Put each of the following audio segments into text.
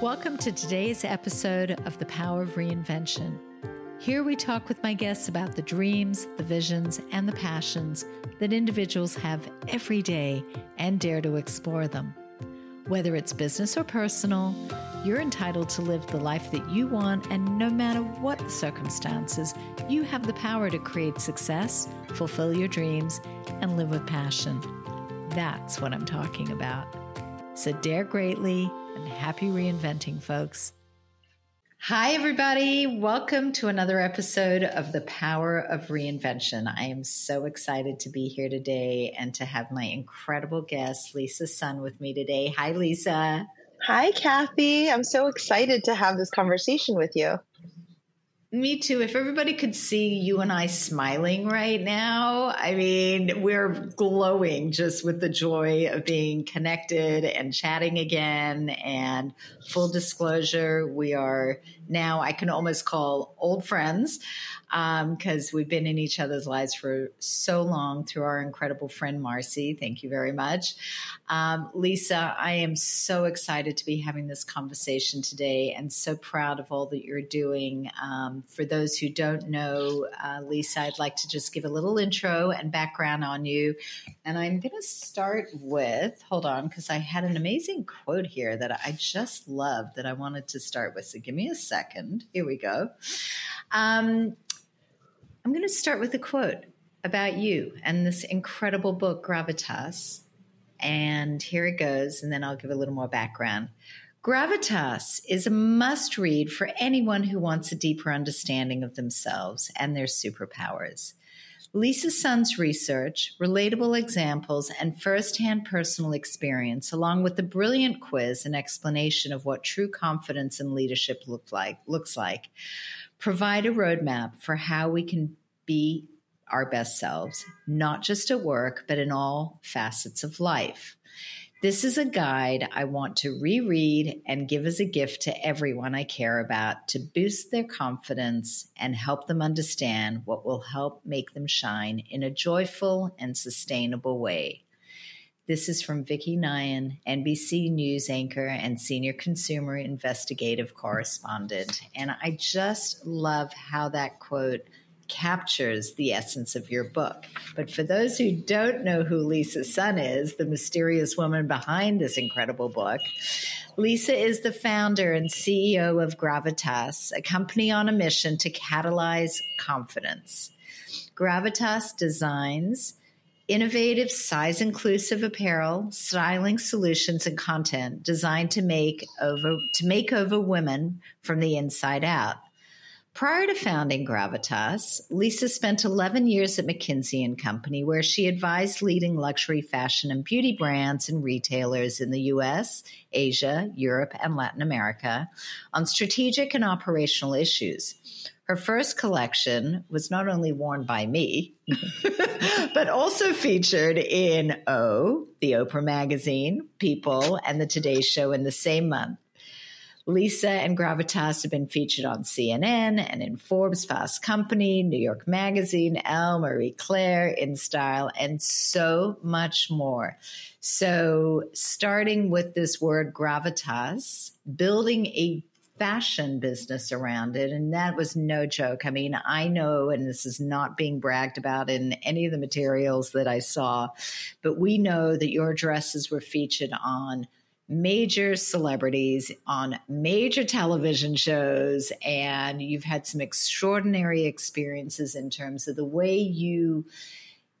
Welcome to today's episode of The Power of Reinvention. Here we talk with my guests about the dreams, the visions, and the passions that individuals have every day and dare to explore them. Whether it's business or personal, you're entitled to live the life that you want, and no matter what the circumstances, you have the power to create success, fulfill your dreams, and live with passion. That's what I'm talking about. So dare greatly. And happy reinventing, folks. Hi, everybody. Welcome to another episode of The Power of Reinvention. I am so excited to be here today and to have my incredible guest, Lisa Sun, with me today. Hi, Lisa. Hi, Kathy. I'm so excited to have this conversation with you. Me too. If everybody could see you and I smiling right now, I mean, we're glowing just with the joy of being connected and chatting again. And full disclosure, we are now, I can almost call old friends because we've been in each other's lives for so long through our incredible friend, Marcy. Thank you very much. Lisa, I am so excited to be having this conversation today and so proud of all that you're doing. For those who don't know, Lisa, I'd like to just give a little intro and background on you. And I'm going to start with, hold on, because I had an amazing quote here that I just loved that I wanted to start with. So give me a second. Here we go. I'm going to start with a quote about you and this incredible book, Gravitas. And here it goes. And then I'll give a little more background. Gravitas is a must-read for anyone who wants a deeper understanding of themselves and their superpowers. Lisa Sun's research, relatable examples, and firsthand personal experience, along with the brilliant quiz and explanation of what true confidence in leadership looks like, provide a roadmap for how we can be our best selves, not just at work, but in all facets of life. This is a guide I want to reread and give as a gift to everyone I care about to boost their confidence and help them understand what will help make them shine in a joyful and sustainable way. This is from Vicki Nyan, NBC News anchor and senior consumer investigative correspondent. And I just love how that quote captures the essence of your book. But for those who don't know who Lisa Sun is, the mysterious woman behind this incredible book, Lisa is the founder and CEO of Gravitas, a company on a mission to catalyze confidence. Gravitas designs innovative size-inclusive apparel, styling solutions, and content designed to make over women from the inside out. Prior to founding Gravitas, Lisa spent 11 years at McKinsey & Company, where she advised leading luxury fashion and beauty brands and retailers in the U.S., Asia, Europe, and Latin America on strategic and operational issues. Her first collection was not only worn by me, but also featured in O, the Oprah Magazine, People, and the Today Show in the same month. Lisa and Gravitas have been featured on CNN and in Forbes, Fast Company, New York Magazine, Elle, Marie Claire, InStyle, and so much more. So starting with this word gravitas, building a fashion business around it, and that was no joke. I mean, I know, and this is not being bragged about in any of the materials that I saw, but we know that your dresses were featured on major celebrities, on major television shows, and you've had some extraordinary experiences in terms of the way you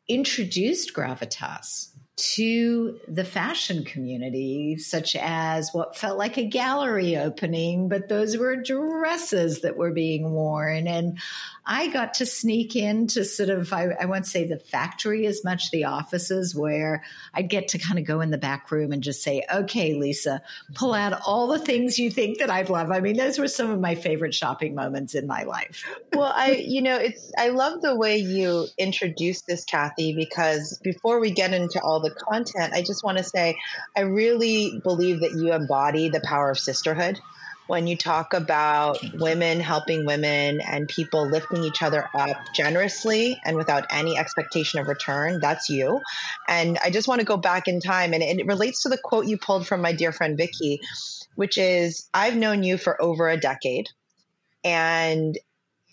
introduced Gravitas to the fashion community, such as what felt like a gallery opening, but those were dresses that were being worn. And I got to sneak into sort of, I won't say the factory as much, the offices, where I'd get to kind of go in the back room and just say, okay, Lisa, pull out all the things you think that I'd love. I mean, those were some of my favorite shopping moments in my life. Well, I love the way you introduced this, Kathy, because before we get into all the content, I just want to say, I really believe that you embody the power of sisterhood. When you talk about women helping women and people lifting each other up generously and without any expectation of return, that's you. And I just want to go back in time, and it relates to the quote you pulled from my dear friend Vicki, which is I've known you for over a decade. And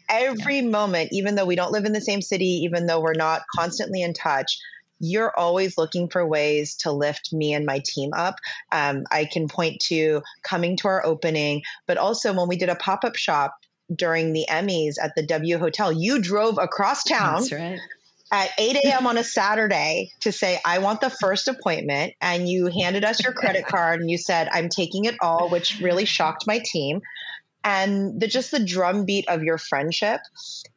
every moment, even though we don't live in the same city, even though we're not constantly in touch, you're always looking for ways to lift me and my team up. I can point to coming to our opening, but also when we did a pop-up shop during the Emmys at the W Hotel, you drove across town. That's right. At 8 a.m. on a Saturday to say, I want the first appointment. And you handed us your credit card and you said, I'm taking it all, which really shocked my team. And just the drumbeat of your friendship.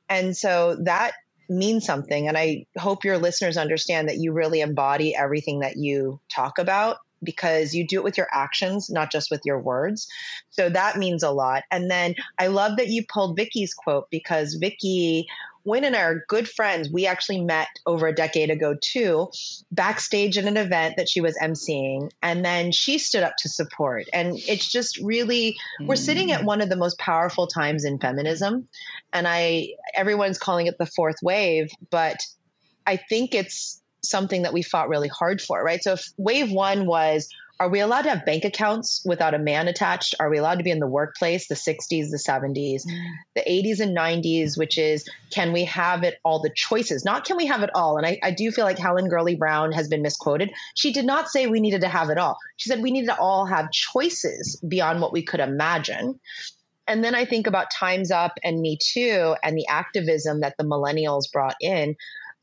And so that means something. And I hope your listeners understand that you really embody everything that you talk about, because you do it with your actions, not just with your words. So that means a lot. And then I love that you pulled Vicki's quote, because Vicki Wynn and I are good friends. We actually met over a decade ago too, backstage at an event that she was emceeing. And then she stood up to support. And it's just really, we're sitting at one of the most powerful times in feminism. And everyone's calling it the fourth wave, but I think it's something that we fought really hard for, right? So if wave one was, are we allowed to have bank accounts without a man attached? Are we allowed to be in the workplace, the 60s, the 70s, the 80s and 90s, which is, can we have it all, the choices? Not can we have it all? And I do feel like Helen Gurley Brown has been misquoted. She did not say we needed to have it all. She said we needed to all have choices beyond what we could imagine. And then I think about Time's Up and Me Too and the activism that the millennials brought in.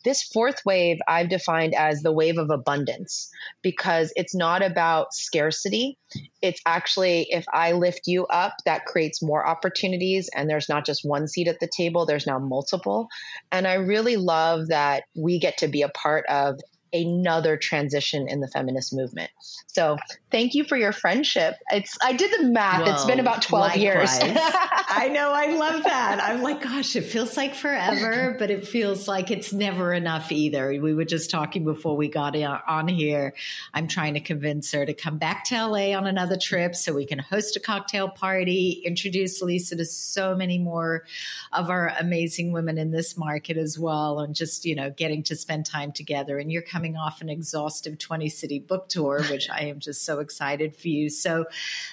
This fourth wave I've defined as the wave of abundance, because it's not about scarcity. It's actually, if I lift you up, that creates more opportunities. And there's not just one seat at the table, there's now multiple. And I really love that we get to be a part of another transition in the feminist movement. So thank you for your friendship. I did the math. Whoa, it's been about 12 years. I know. I love that. I'm like, gosh, it feels like forever, but it feels like it's never enough either. We were just talking before we got on here. I'm trying to convince her to come back to LA on another trip so we can host a cocktail party, introduce Lisa to so many more of our amazing women in this market as well. And just, getting to spend time together. And you're coming off an exhaustive 20-city book tour, which I am just so excited for you. So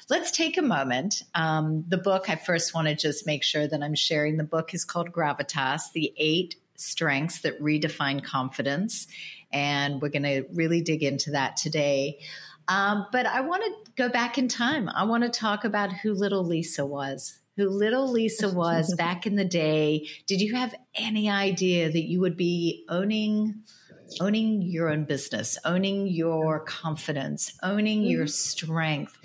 let's take a moment. The book, I first want to just make sure that I'm sharing the book, is called Gravitas, The 8 Strengths That Redefine Confidence. And we're going to really dig into that today. But I want to go back in time. I want to talk about who little Lisa was back in the day. Did you have any idea that you would be owning your own business, owning your confidence, owning your strength,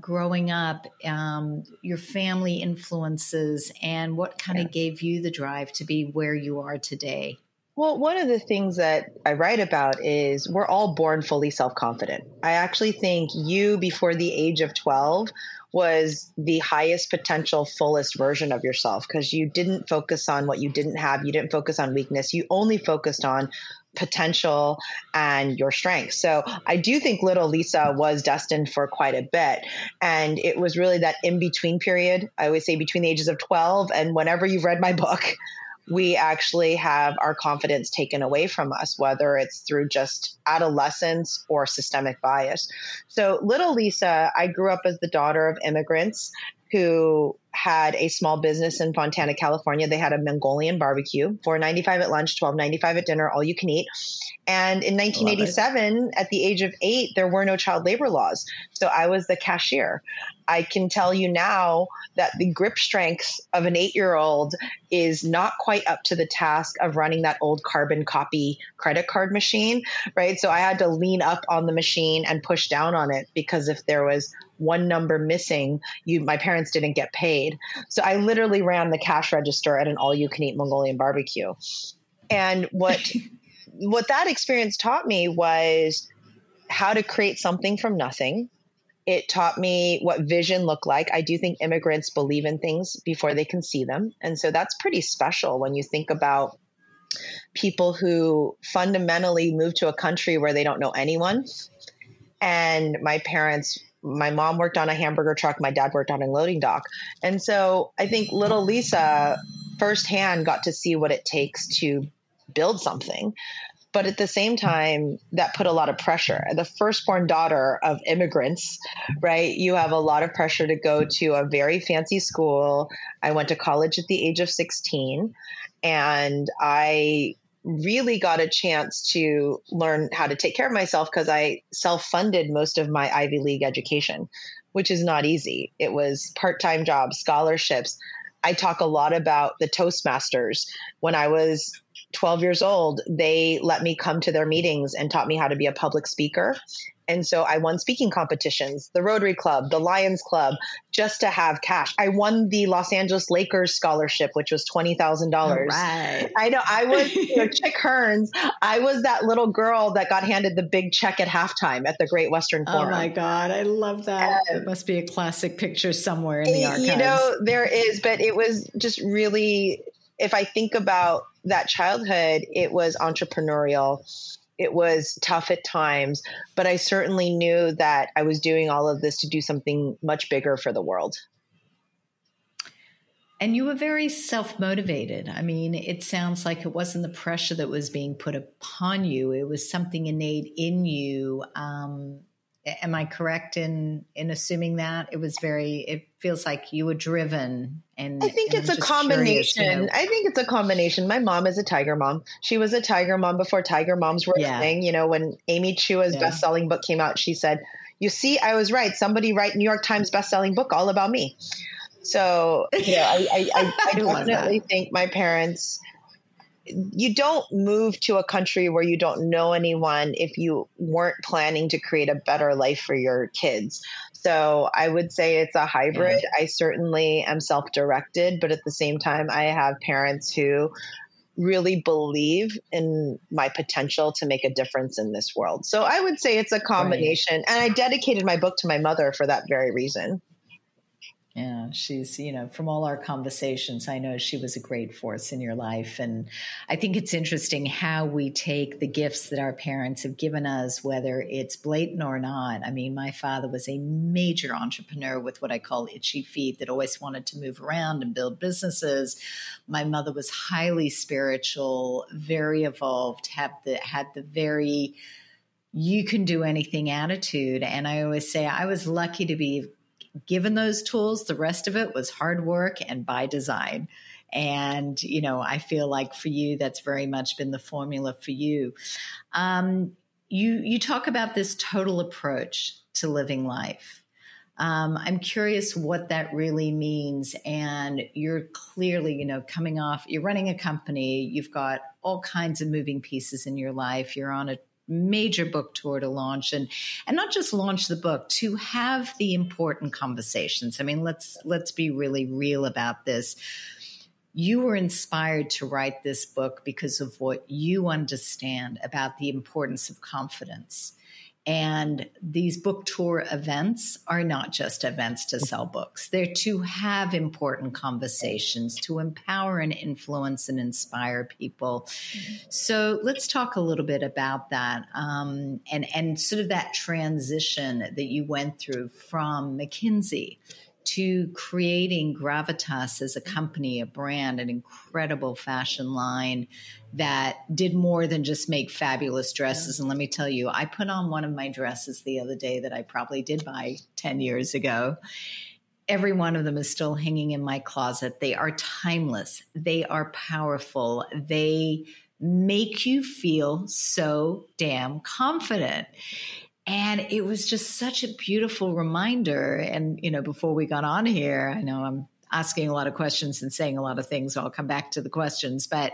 growing up, your family influences, and what kind of gave you the drive to be where you are today? Well, one of the things that I write about is we're all born fully self-confident. I actually think you, before the age of 12, was the highest potential, fullest version of yourself, because you didn't focus on what you didn't have. You didn't focus on weakness. You only focused on potential and your strengths. So I do think little Lisa was destined for quite a bit. And it was really that in-between period. I always say between the ages of 12 and whenever you've read my book, we actually have our confidence taken away from us, whether it's through just adolescence or systemic bias. So little Lisa, I grew up as the daughter of immigrants who had a small business in Fontana, California. They had a Mongolian barbecue, $4.95 at lunch, $12.95 at dinner, all you can eat. And in 1987, at the age of 8, there were no child labor laws. So I was the cashier. I can tell you now that the grip strength of an 8-year-old is not quite up to the task of running that old carbon copy credit card machine, right? So I had to lean up on the machine and push down on it, because if there was one number missing, my parents didn't get paid. So I literally ran the cash register at an all-you-can-eat Mongolian barbecue. And what that experience taught me was how to create something from nothing. It taught me what vision looked like. I do think immigrants believe in things before they can see them. And so that's pretty special when you think about people who fundamentally move to a country where they don't know anyone. And my mom worked on a hamburger truck. My dad worked on a loading dock. And so I think little Lisa firsthand got to see what it takes to build something. But at the same time, that put a lot of pressure. The firstborn daughter of immigrants, right? You have a lot of pressure to go to a very fancy school. I went to college at the age of 16, and I really got a chance to learn how to take care of myself because I self-funded most of my Ivy League education, which is not easy. It was part-time jobs, scholarships. I talk a lot about the Toastmasters. When I was 12 years old, they let me come to their meetings and taught me how to be a public speaker. And so I won speaking competitions, the Rotary Club, the Lions Club, just to have cash. I won the Los Angeles Lakers scholarship, which was $20,000. Right. I know. I was, Chick Hearns. I was that little girl that got handed the big check at halftime at the Great Western Forum. Oh my God. I love that. It must be a classic picture somewhere in the archives. There is, but it was just really, if I think about that childhood, it was entrepreneurial. It was tough at times, but I certainly knew that I was doing all of this to do something much bigger for the world. And you were very self-motivated. I mean, it sounds like it wasn't the pressure that was being put upon you. It was something innate in you. Am I correct in assuming that? It feels like you were driven. And I think it's a combination. I think it's a combination. My mom is a tiger mom. She was a tiger mom before tiger moms were a thing. You know, when Amy Chua's best-selling book came out, she said, "You see, I was right. Somebody write New York Times best-selling book all about me." So, I definitely think my parents. You don't move to a country where you don't know anyone if you weren't planning to create a better life for your kids. So I would say it's a hybrid. Yeah. I certainly am self-directed, but at the same time, I have parents who really believe in my potential to make a difference in this world. So I would say it's a combination. Right. And I dedicated my book to my mother for that very reason. Yeah, she's, from all our conversations, I know she was a great force in your life. And I think it's interesting how we take the gifts that our parents have given us, whether it's blatant or not. I mean, my father was a major entrepreneur with what I call itchy feet that always wanted to move around and build businesses. My mother was highly spiritual, very evolved, had the very you can do anything attitude. And I always say I was lucky to be given those tools. The rest of it was hard work and by design. And, I feel like for you, that's very much been the formula for you. You talk about this total approach to living life. I'm curious what that really means. And you're clearly, coming off, you're running a company, you've got all kinds of moving pieces in your life. You're on a major book tour to launch and not just launch the book, to have the important conversations. I mean, let's be really real about this. You were inspired to write this book because of what you understand about the importance of confidence. And these book tour events are not just events to sell books. They're to have important conversations, to empower and influence and inspire people. So let's talk a little bit about that and sort of that transition that you went through from McKinsey to creating Gravitas as a company, a brand, an incredible fashion line that did more than just make fabulous dresses. And let me tell you, I put on one of my dresses the other day that I probably did buy 10 years ago. Every one of them is still hanging in my closet. They are timeless. They are powerful. They make you feel so damn confident. And it was just such a beautiful reminder. And, before we got on here, I know I'm asking a lot of questions and saying a lot of things. So I'll come back to the questions, but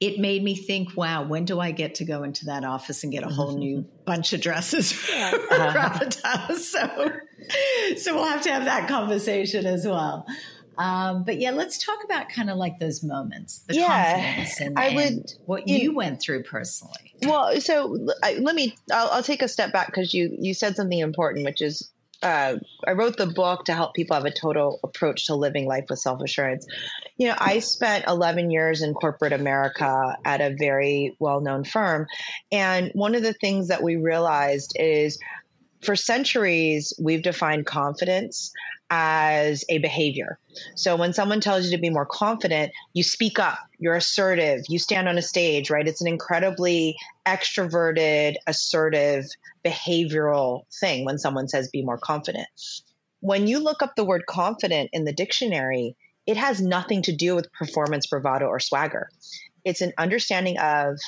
it made me think, wow, when do I get to go into that office and get a whole new bunch of dresses for Gravitas? So we'll have to have that conversation as well. But let's talk about kind of like those moments, the confidence and what you went through personally. Well, so I'll take a step back because you said something important, which is I wrote the book to help people have a total approach to living life with self-assurance. I spent 11 years in corporate America at a very well-known firm. And one of the things that we realized is For centuries, we've defined confidence as a behavior. So when someone tells you to be more confident, you speak up, you're assertive, you stand on a stage, right? It's an incredibly extroverted, assertive, behavioral thing when someone says be more confident. When you look up the word confident in the dictionary, it has nothing to do with performance, bravado, or swagger. It's an understanding of,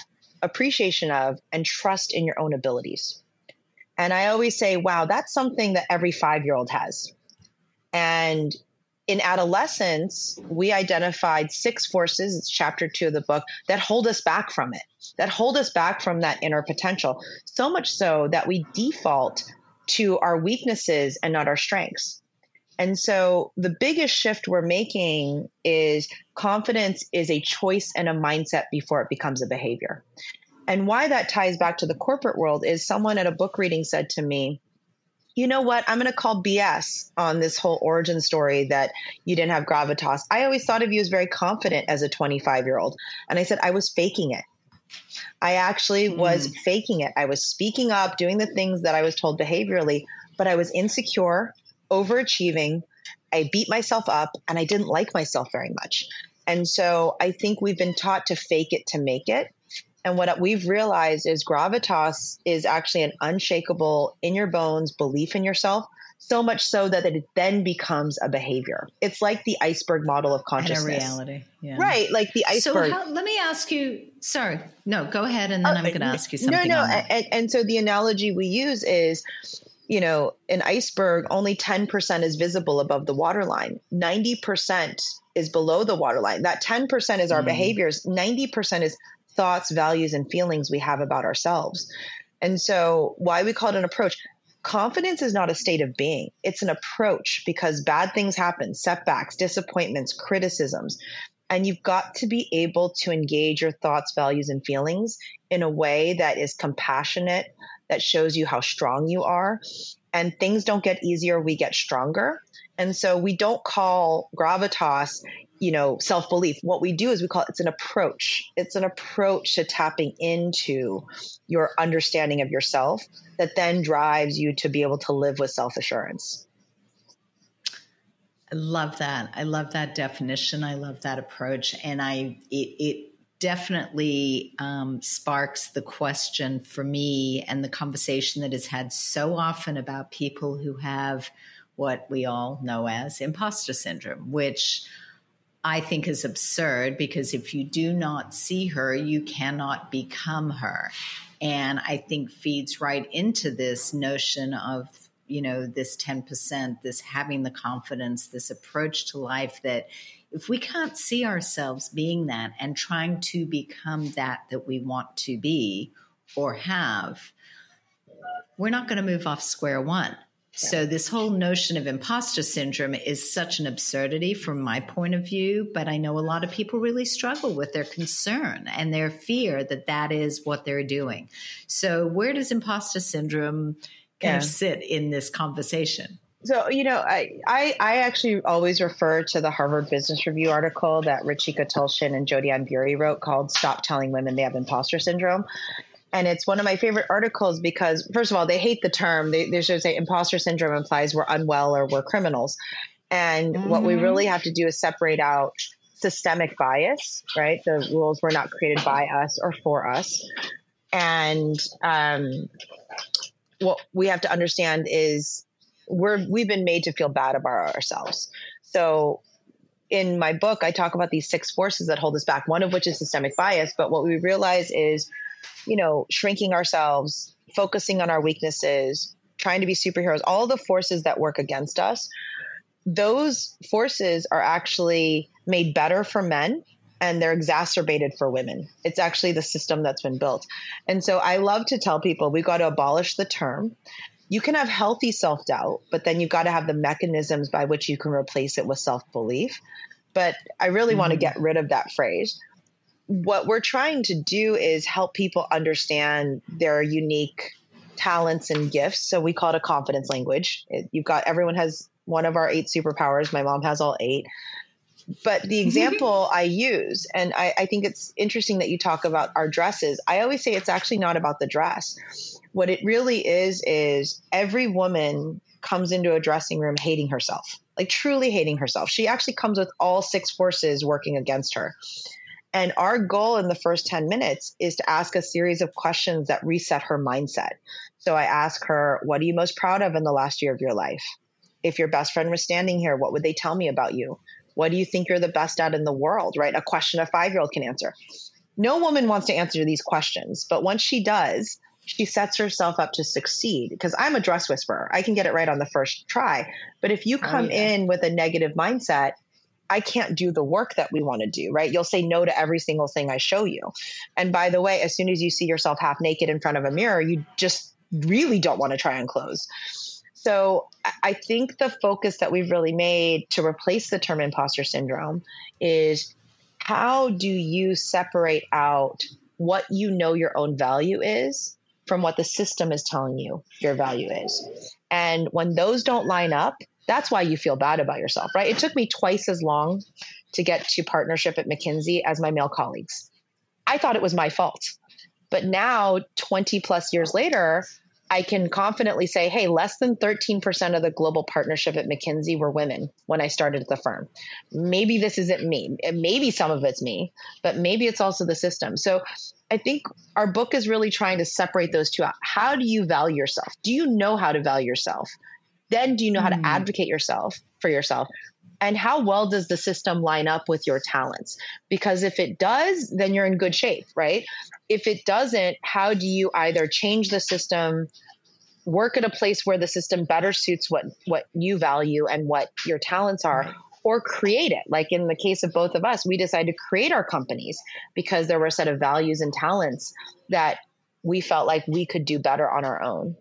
appreciation of, and trust in your own abilities. And I always say, wow, that's something that every 5-year-old has. And in adolescence, we identified 6 forces, it's chapter 2 of the book, that hold us back from it, that hold us back from that inner potential. So much so that we default to our weaknesses and not our strengths. And so the biggest shift we're making is confidence is a choice and a mindset before it becomes a behavior. And why that ties back to the corporate world is someone at a book reading said to me, you know what, I'm going to call BS on this whole origin story that you didn't have gravitas. I always thought of you as very confident as a 25-year-old. And I said, I was faking it. I actually was faking it. I was speaking up, doing the things that I was told behaviorally, but I was insecure, overachieving. I beat myself up and I didn't like myself very much. And so I think we've been taught to fake it to make it. And what we've realized is gravitas is actually an unshakable, in your bones belief in yourself, so much so that it then becomes a behavior. It's like the iceberg model of consciousness. And a reality. Yeah. Right, like the iceberg. So let me ask you, sorry, no, go ahead and then I'm going to ask you something. No, no, and so the analogy we use is, you know, an iceberg, only 10% is visible above the waterline, 90% is below the waterline. That 10% is our behaviors, 90% is thoughts, values, and feelings we have about ourselves. And so why we call it an approach. Confidence is not a state of being. It's an approach because bad things happen, setbacks, disappointments, criticisms. And you've got to be able to engage your thoughts, values, and feelings in a way that is compassionate, that shows you how strong you are. And things don't get easier, we get stronger. And so we don't call gravitas, you know, self-belief. What we do is we call it's an approach. It's an approach to tapping into your understanding of yourself that then drives you to be able to live with self-assurance. I love that. I love that definition. I love that approach. And it definitely sparks the question for me and the conversation that is had so often about people who have what we all know as imposter syndrome, which I think is absurd because if you do not see her, you cannot become her. And I think feeds right into this notion of, you know, this 10%, this having the confidence, this approach to life that if we can't see ourselves being that and trying to become that we want to be or have, we're not going to move off square one. So this whole notion of imposter syndrome is such an absurdity from my point of view, but I know a lot of people really struggle with their concern and their fear that that is what they're doing. So where does imposter syndrome kind of sit in this conversation? So, you know, I actually always refer to the Harvard Business Review article that Ruchika Tulshan and Jodi Ann Bury wrote called Stop Telling Women They Have Imposter Syndrome. And it's one of my favorite articles because, first of all, they hate the term. They should say imposter syndrome implies we're unwell or we're criminals. And what we really have to do is separate out systemic bias, right? The rules were not created by us or for us. And what we have to understand is we've been made to feel bad about ourselves. So in my book, I talk about these 6 forces that hold us back, one of which is systemic bias. But what we realize is, you know, shrinking ourselves, focusing on our weaknesses, trying to be superheroes, all the forces that work against us, those forces are actually made better for men and they're exacerbated for women. It's actually the system that's been built. And so I love to tell people we've got to abolish the term. You can have healthy self-doubt, but then you've got to have the mechanisms by which you can replace it with self-belief. But I really want to get rid of that phrase. What we're trying to do is help people understand their unique talents and gifts. So we call it a confidence language. Everyone has one of our 8 superpowers. My mom has all 8. But the example I use, and I think it's interesting that you talk about our dresses. I always say it's actually not about the dress. What it really is every woman comes into a dressing room hating herself, like truly hating herself. She actually comes with all six forces working against her. And our goal in the first 10 minutes is to ask a series of questions that reset her mindset. So I ask her, what are you most proud of in the last year of your life? If your best friend was standing here, what would they tell me about you? What do you think you're the best at in the world, right? A question a 5-year-old can answer. No woman wants to answer these questions, but once she does, she sets herself up to succeed, because I'm a dress whisperer. I can get it right on the first try. But if you come in with a negative mindset, I can't do the work that we want to do, right? You'll say no to every single thing I show you. And by the way, as soon as you see yourself half naked in front of a mirror, you just really don't want to try on clothes. So I think the focus that we've really made to replace the term imposter syndrome is, how do you separate out what you know your own value is from what the system is telling you your value is? And when those don't line up, that's why you feel bad about yourself, right? It took me twice as long to get to partnership at McKinsey as my male colleagues. I thought it was my fault. But now, 20 plus years later, I can confidently say, hey, less than 13% of the global partnership at McKinsey were women when I started at the firm. Maybe this isn't me. Maybe some of it's me, but maybe it's also the system. So I think our book is really trying to separate those two out. How do you value yourself? Do you know how to value yourself? Then do you know how to advocate yourself for yourself? And how well does the system line up with your talents? Because if it does, then you're in good shape, right? If it doesn't, how do you either change the system, work at a place where the system better suits what you value and what your talents are, or create it? Like in the case of both of us, we decided to create our companies because there were a set of values and talents that we felt like we could do better on our own.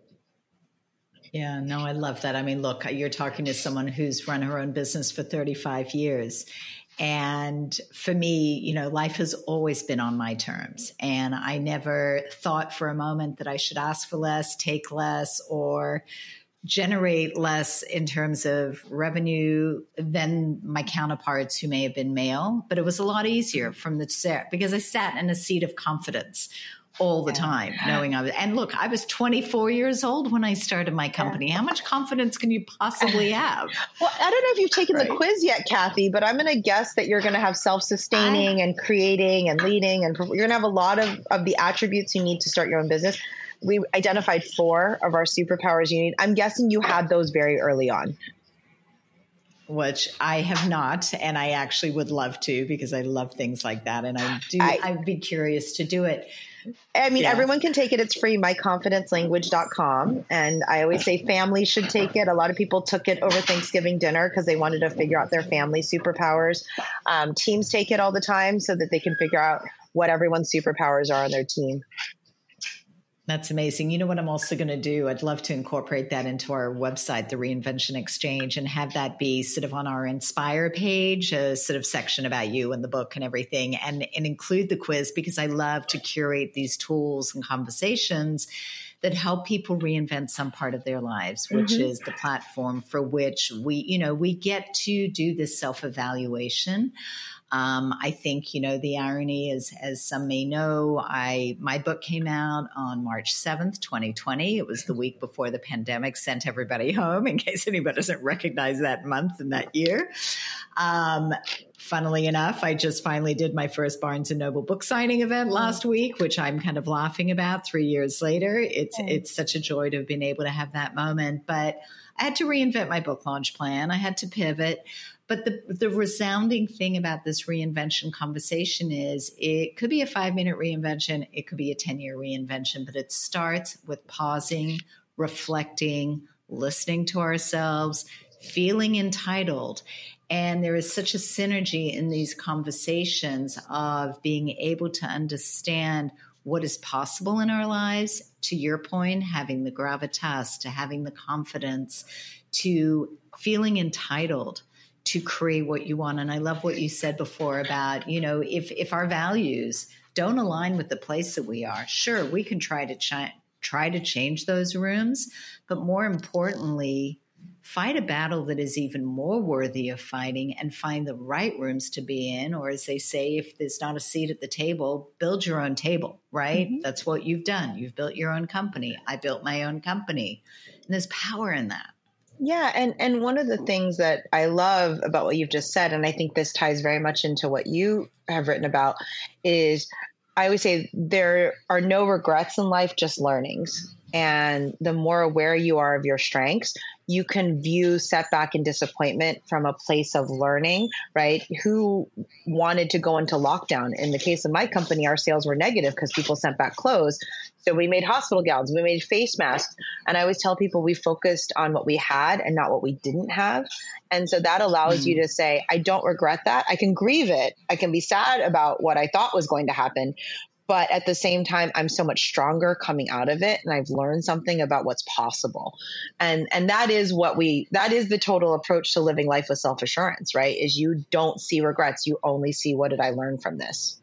Yeah, no, I love that. I mean, look, you're talking to someone who's run her own business for 35 years. And for me, you know, life has always been on my terms. And I never thought for a moment that I should ask for less, take less, or generate less in terms of revenue than my counterparts who may have been male. But it was a lot easier from the start because I sat in a seat of confidence all the time, knowing I was, and look, I was 24 years old when I started my company. How much confidence can you possibly have? Well, I don't know if you've taken the quiz yet, Kathy, but I'm going to guess that you're going to have self-sustaining and creating and leading, and you're going to have a lot of the attributes you need to start your own business. We identified 4 of our superpowers you need. I'm guessing you had those very early on. Which I have not, and I actually would love to, because I love things like that, and I do. I'd be curious to do it. I mean, everyone can take it. It's free, MyConfidenceLanguage.com. And I always say family should take it. A lot of people took it over Thanksgiving dinner because they wanted to figure out their family superpowers. Teams take it all the time so that they can figure out what everyone's superpowers are on their team. That's amazing. You know what I'm also going to do? I'd love to incorporate that into our website, the Reinvention Exchange, and have that be sort of on our Inspire page, a sort of section about you and the book and everything, and include the quiz, because I love to curate these tools and conversations that help people reinvent some part of their lives, which is the platform for which we get to do this self-evaluation. I think, the irony is, as some may know, my book came out on March 7th, 2020. It was the week before the pandemic sent everybody home, in case anybody doesn't recognize that month and that year. Funnily enough, I just finally did my first Barnes and Noble book signing event last week, which I'm kind of laughing about 3 years later. It's such a joy to have been able to have that moment. But I had to reinvent my book launch plan. I had to pivot. But the resounding thing about this reinvention conversation is it could be a 5-minute reinvention. It could be a 10-year reinvention. But it starts with pausing, reflecting, listening to ourselves, feeling entitled. And there is such a synergy in these conversations of being able to understand what is possible in our lives. To your point, having the gravitas, to having the confidence, to feeling entitled to create what you want. And I love what you said before about, if our values don't align with the place that we are, sure, we can try to change those rooms. But more importantly, fight a battle that is even more worthy of fighting and find the right rooms to be in. Or as they say, if there's not a seat at the table, build your own table, right? Mm-hmm. That's what you've done. You've built your own company. I built my own company. And there's power in that. Yeah. And one of the things that I love about what you've just said, and I think this ties very much into what you have written about, is I always say there are no regrets in life, just learnings. And the more aware you are of your strengths, you can view setback and disappointment from a place of learning, right? Who wanted to go into lockdown? In the case of my company, our sales were negative because people sent back clothes. So we made hospital gowns, we made face masks. And I always tell people we focused on what we had and not what we didn't have. And so that allows you to say, I don't regret that. I can grieve it. I can be sad about what I thought was going to happen. But at the same time, I'm so much stronger coming out of it. And I've learned something about what's possible. And that is what that is the total approach to living life with self-assurance, right? Is you don't see regrets. You only see, what did I learn from this?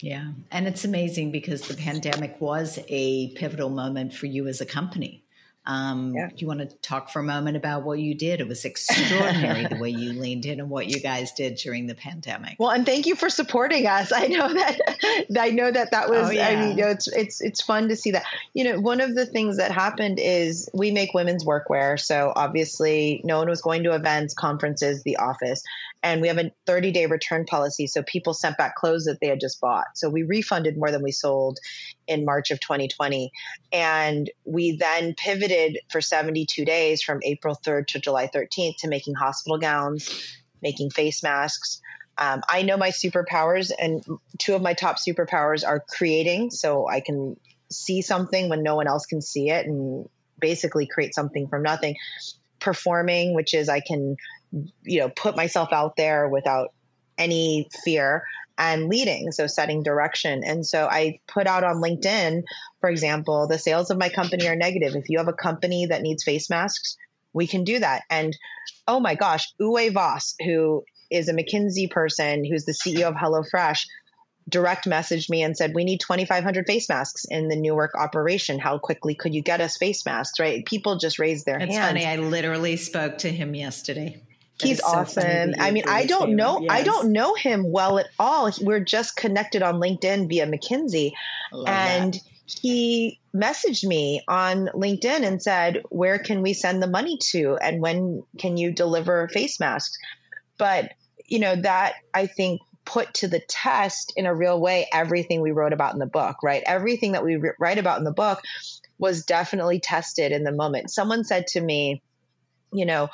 Yeah. And it's amazing because the pandemic was a pivotal moment for you as a company. Yeah. Do you want to talk for a moment about what you did? It was extraordinary the way you leaned in and what you guys did during the pandemic. Well, and thank you for supporting us. I know that was, I mean, you know, it's fun to see that. You know, one of the things that happened is we make women's workwear. So obviously no one was going to events, conferences, the office, and we have a 30-day return policy. So people sent back clothes that they had just bought. So we refunded more than we sold in March of 2020. And we then pivoted for 72 days from April 3rd to July 13th to making hospital gowns, making face masks. I know my superpowers, and two of my top superpowers are creating. So I can see something when no one else can see it and basically create something from nothing. Performing, which is I can, you know, put myself out there without any fear. And leading, so setting direction. And so I put out on LinkedIn, for example, the sales of my company are negative. If you have a company that needs face masks, we can do that. And oh my gosh, Uwe Voss, who is a McKinsey person, who's the CEO of HelloFresh, direct messaged me and said, we need 2,500 face masks in the Newark operation. How quickly could you get us face masks, right? People just raised their hands. That's funny. I literally spoke to him yesterday. He's awesome. I mean, I don't know him well at all. We're just connected on LinkedIn via McKinsey. And he messaged me on LinkedIn and said, where can we send the money to? And when can you deliver face masks? But, you know, that I think put to the test in a real way, everything we wrote about in the book, right? Everything that we write about in the book was definitely tested in the moment. Someone said to me, you know,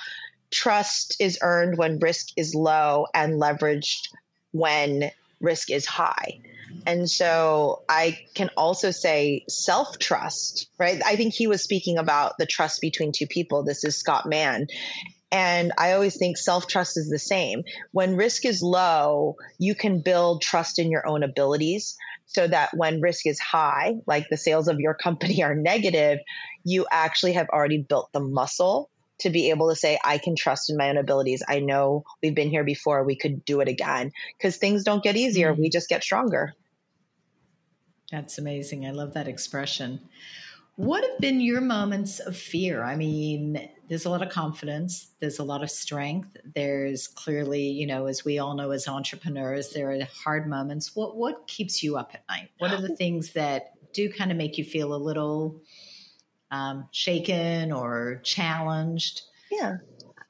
trust is earned when risk is low and leveraged when risk is high. And so I can also say self-trust, right? I think he was speaking about the trust between two people. This is Scott Mann. And I always think self-trust is the same. When risk is low, you can build trust in your own abilities so that when risk is high, like the sales of your company are negative, you actually have already built the muscle to be able to say, I can trust in my own abilities. I know we've been here before. We could do it again, because things don't get easier. We just get stronger. That's amazing. I love that expression. What have been your moments of fear? I mean, there's a lot of confidence. There's a lot of strength. There's clearly, you know, as we all know, as entrepreneurs, there are hard moments. What keeps you up at night? What are the things that do kind of make you feel a little shaken or challenged? Yeah.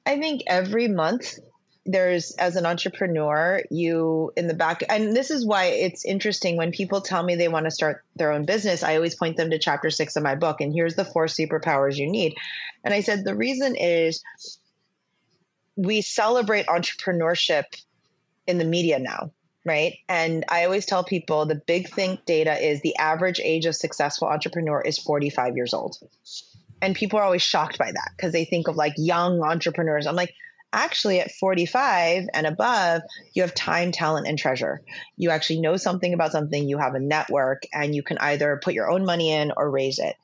I think every month there's, as an entrepreneur, you in the back, and this is why it's interesting when people tell me they want to start their own business, I always point them to chapter 6 of my book. And here's the 4 superpowers you need. And I said, the reason is we celebrate entrepreneurship in the media now. Right. And I always tell people the big think data is the average age of successful entrepreneur is 45 years old. And people are always shocked by that because they think of like young entrepreneurs. I'm like, actually at 45 and above, you have time, talent, and treasure. You actually know something about something, you have a network, and you can either put your own money in or raise it.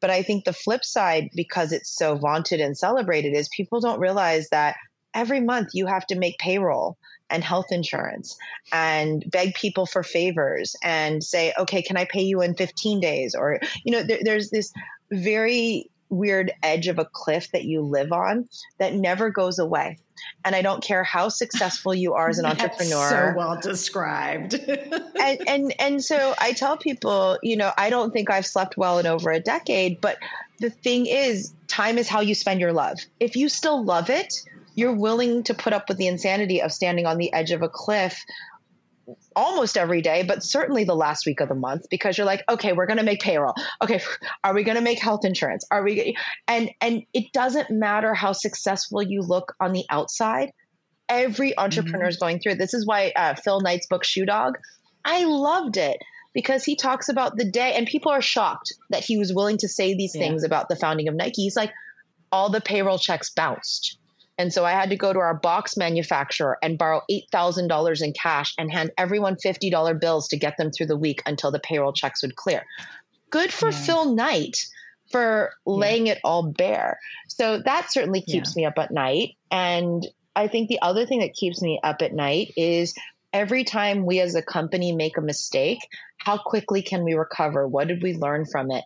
But I think the flip side, because it's so vaunted and celebrated, is people don't realize that every month you have to make payroll and health insurance and beg people for favors and say, okay, can I pay you in 15 days? Or, you know, there's this very weird edge of a cliff that you live on that never goes away. And I don't care how successful you are as an entrepreneur. So well described. and so I tell people, you know, I don't think I've slept well in over a decade, but the thing is, time is how you spend your love. If you still love it, you're willing to put up with the insanity of standing on the edge of a cliff almost every day, but certainly the last week of the month, because you're like, okay, we're going to make payroll. Okay. Are we going to make health insurance? Are we? And it doesn't matter how successful you look on the outside. Every entrepreneur is going through it. This is why Phil Knight's book, Shoe Dog, I loved it because he talks about the day, and people are shocked that he was willing to say these things about the founding of Nike. He's like, all the payroll checks bounced. And so I had to go to our box manufacturer and borrow $8,000 in cash and hand everyone $50 bills to get them through the week until the payroll checks would clear. Good for Phil Knight for laying it all bare. So that certainly keeps me up at night. And I think the other thing that keeps me up at night is every time we as a company make a mistake, how quickly can we recover? What did we learn from it?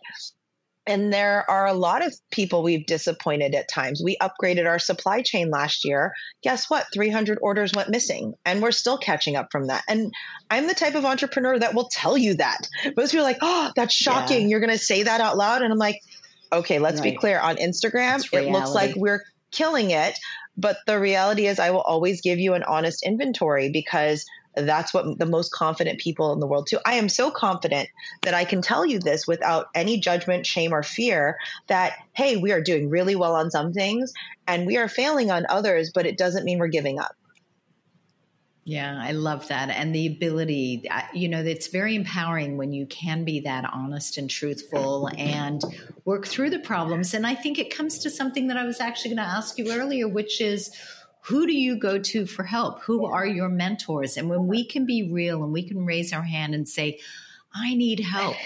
And there are a lot of people we've disappointed at times. We upgraded our supply chain last year. Guess what? 300 orders went missing, and we're still catching up from that. And I'm the type of entrepreneur that will tell you that. Most people are like, oh, that's shocking. You're going to say that out loud. And I'm like, okay, let's be clear. On Instagram, it looks like we're killing it. But the reality is I will always give you an honest inventory because that's what the most confident people in the world do. I am so confident that I can tell you this without any judgment, shame, or fear that, hey, we are doing really well on some things and we are failing on others, but it doesn't mean we're giving up. Yeah, I love that. And the ability, you know, it's very empowering when you can be that honest and truthful and work through the problems. And I think it comes to something that I was actually going to ask you earlier, which is, who do you go to for help? Who are your mentors? And when we can be real and we can raise our hand and say, I need help.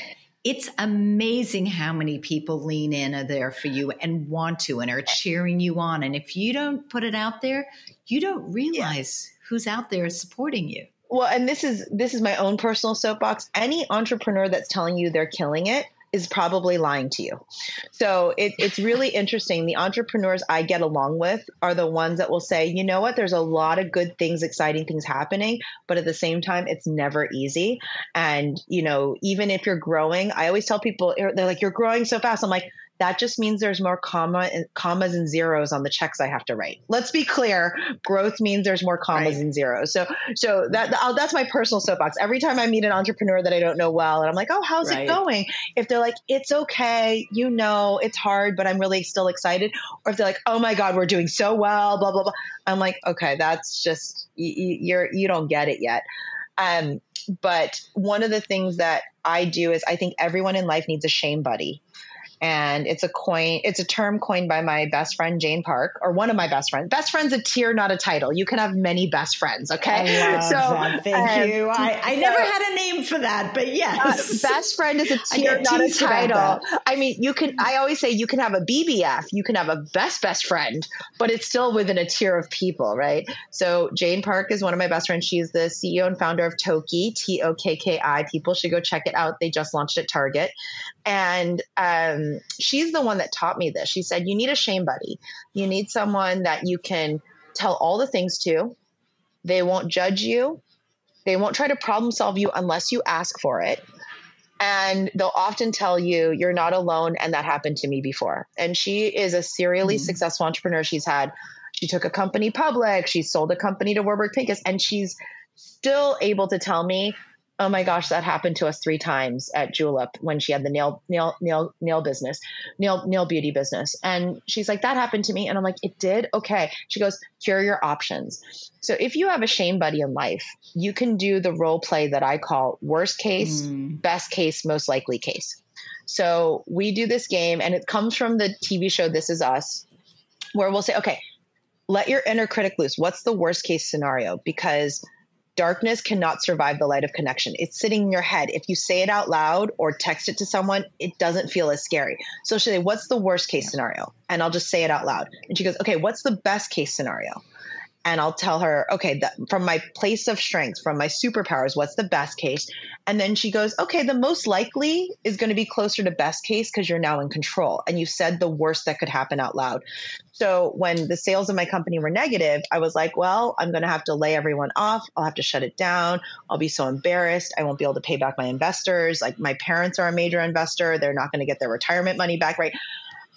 It's amazing how many people lean in, are there for you and want to and are cheering you on. And if you don't put it out there, you don't realize who's out there supporting you. Well, and this is my own personal soapbox. Any entrepreneur that's telling you they're killing it is probably lying to you. So it's really interesting. The entrepreneurs I get along with are the ones that will say, you know what, there's a lot of good things, exciting things happening, but at the same time, it's never easy. And, you know, even if you're growing, I always tell people, they're like, you're growing so fast. I'm like, that just means there's more commas and zeros on the checks I have to write. Let's be clear. Growth means there's more commas and zeros. So that's my personal soapbox. Every time I meet an entrepreneur that I don't know well, and I'm like, oh, how's it going? If they're like, it's okay, you know, it's hard, but I'm really still excited. Or if they're like, oh my God, we're doing so well, blah, blah, blah. I'm like, okay, that's just, you don't get it yet. But one of the things that I do is I think everyone in life needs a shame buddy. And it's a term coined by my best friend, Jane Park, or one of my best friends. Best friend's a tier, not a title. You can have many best friends. Okay. I love that. Thank you. I never had a name for that, but yes. Best friend is a tier, not a title. I mean, I always say you can have a BBF, you can have a best friend, but it's still within a tier of people. Right. So Jane Park is one of my best friends. She's the CEO and founder of Toki, TOKKI. People should go check it out. They just launched at Target. And, she's the one that taught me this. She said, you need a shame buddy. You need someone that you can tell all the things to. They won't judge you. They won't try to problem solve you unless you ask for it. And they'll often tell you you're not alone. And that happened to me before. And she is a serially successful entrepreneur. She took a company public. She sold a company to Warburg Pincus, and she's still able to tell me, oh my gosh, that happened to us 3 times at Julep when she had the nail beauty business. And she's like, that happened to me. And I'm like, it did? Okay. She goes, here are your options. So if you have a shame buddy in life, you can do the role play that I call worst case, best case, most likely case. So we do this game, and it comes from the TV show, This Is Us, where we'll say, okay, let your inner critic loose. What's the worst case scenario? Because darkness cannot survive the light of connection. It's sitting in your head. If you say it out loud or text it to someone, it doesn't feel as scary. So she'll say, what's the worst case scenario? And I'll just say it out loud. And she goes, okay, what's the best case scenario? and I'll tell her, okay, from my place of strength, from my superpowers, what's the best case? And then she goes, okay, the most likely is going to be closer to best case because you're now in control. And you said the worst that could happen out loud. So when the sales of my company were negative, I was like, well, I'm going to have to lay everyone off. I'll have to shut it down. I'll be so embarrassed. I won't be able to pay back my investors. Like my parents are a major investor. They're not going to get their retirement money back, right?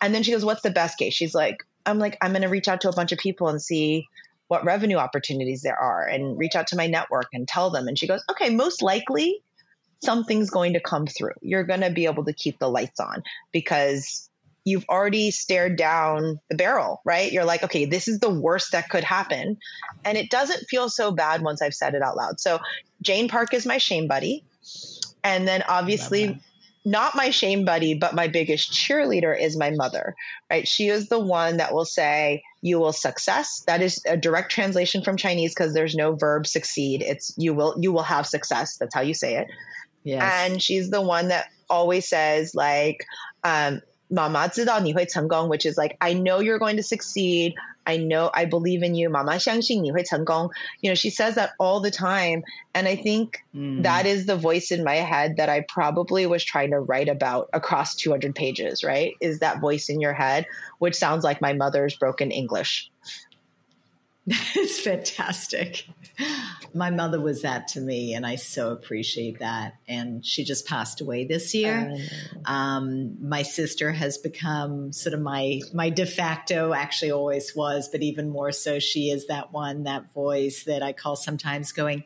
And then she goes, what's the best case? She's like, I'm going to reach out to a bunch of people and see what revenue opportunities there are and reach out to my network and tell them. And she goes, okay, most likely something's going to come through. You're going to be able to keep the lights on because you've already stared down the barrel, right? You're like, okay, this is the worst that could happen. And it doesn't feel so bad once I've said it out loud. So Jane Park is my shame buddy. And then obviously not my shame buddy, but my biggest cheerleader is my mother, right? She is the one that will say, you will success. That is a direct translation from Chinese because there's no verb succeed. It's you will have success. That's how you say it. Yes. And she's the one that always says like, Mama 知道你会成功, which is like, I know you're going to succeed. I know, I believe in you. Mama 相信你会成功. You know, she says that all the time. And I think that is the voice in my head that I probably was trying to write about across 200 pages, right? Is that voice in your head, which sounds like my mother's broken English. That is fantastic. My mother was that to me, and I so appreciate that. And she just passed away this year. My sister has become sort of my de facto, actually always was, but even more so, she is that one, that voice that I call sometimes going,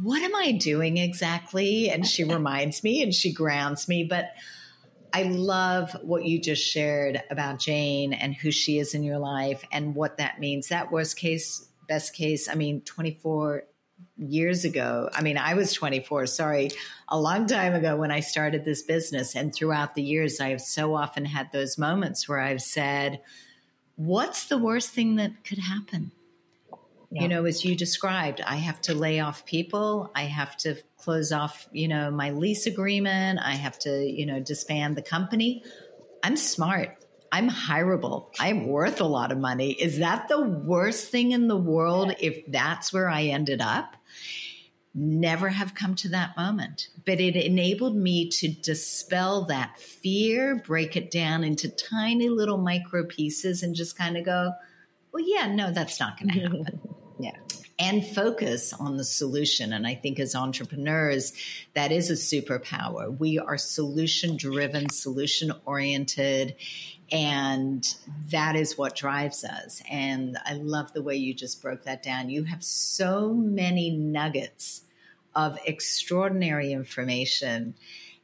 what am I doing exactly? And she reminds me and she grounds me. But I love what you just shared about Jane and who she is in your life and what that means. That worst case, best case, I mean, 24 years ago. I mean, I was 24, sorry, a long time ago when I started this business. And throughout the years, I have so often had those moments where I've said, what's the worst thing that could happen? Yeah. You know, as you described, I have to lay off people. I have to close off, you know, my lease agreement. I have to, you know, disband the company. I'm smart. I'm hireable. I'm worth a lot of money. Is that the worst thing in the world if that's where I ended up? Never have come to that moment. But it enabled me to dispel that fear, break it down into tiny little micro pieces and just kind of go, well, yeah, no, that's not going to happen. Yeah. And focus on the solution. And I think as entrepreneurs, that is a superpower. We are solution-driven, solution-oriented, and that is what drives us. And I love the way you just broke that down. You have so many nuggets of extraordinary information.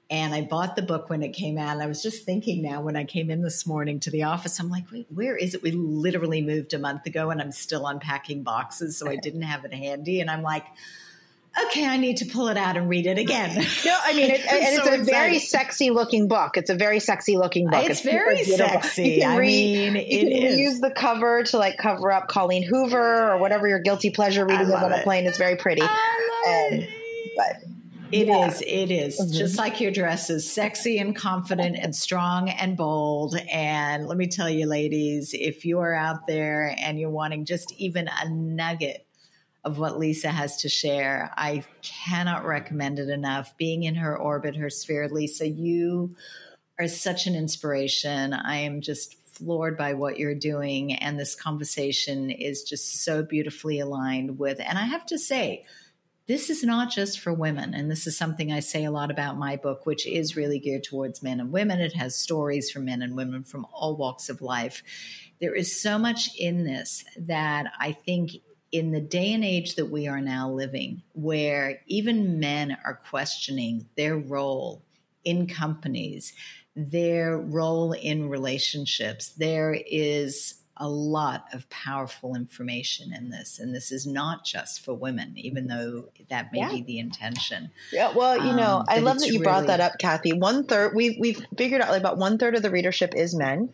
And I bought the book when it came out. And I was just thinking now when I came in this morning to the office, I'm like, wait, where is it? We literally moved a month ago and I'm still unpacking boxes. So I didn't have it handy. And I'm like, okay, I need to pull it out and read it again. No, I mean, it's a very sexy looking book. It's a very sexy looking book. It's very sexy. You can use the cover to like cover up Colleen Hoover or whatever your guilty pleasure reading is on a plane. It's very pretty. It is. Mm-hmm. Just like your dress is sexy and confident and strong and bold. And let me tell you, ladies, if you are out there and you're wanting just even a nugget of what Lisa has to share, I cannot recommend it enough. Being in her orbit, her sphere, Lisa, you are such an inspiration. I am just floored by what you're doing. And this conversation is just so beautifully aligned with, and I have to say, this is not just for women, and this is something I say a lot about my book, which is really geared towards men and women. It has stories from men and women from all walks of life. There is so much in this that I think in the day and age that we are now living, where even men are questioning their role in companies, their role in relationships, there is a lot of powerful information in this. And this is not just for women, even though that may be the intention. Yeah. Well, you know, I love that you brought that up, Kathy. 1/3, we've figured out like about 1/3 of the readership is men.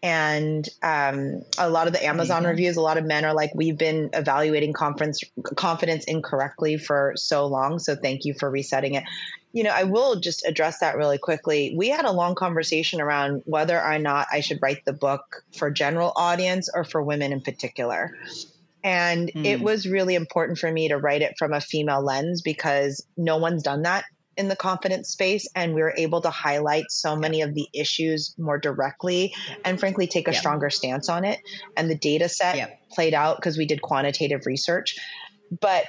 And a lot of the Amazon reviews, a lot of men are like, we've been evaluating confidence incorrectly for so long. So thank you for resetting it. You know, I will just address that really quickly. We had a long conversation around whether or not I should write the book for general audience or for women in particular. And it was really important for me to write it from a female lens because no one's done that in the confidence space. And we were able to highlight so many of the issues more directly and frankly, take a stronger stance on it. And the data set played out because we did quantitative research. But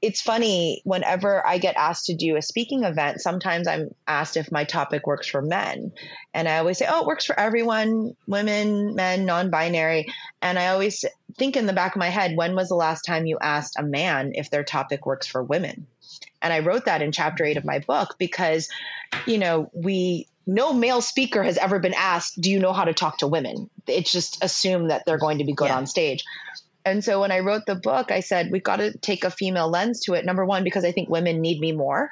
it's funny, whenever I get asked to do a speaking event, sometimes I'm asked if my topic works for men. And I always say, oh, it works for everyone, women, men, non-binary. And I always think in the back of my head, when was the last time you asked a man if their topic works for women? And I wrote that in chapter 8 of my book because, you know, no male speaker has ever been asked, do you know how to talk to women? It's just assumed that they're going to be good on stage. And so when I wrote the book, I said, we've got to take a female lens to it. Number one, because I think women need me more.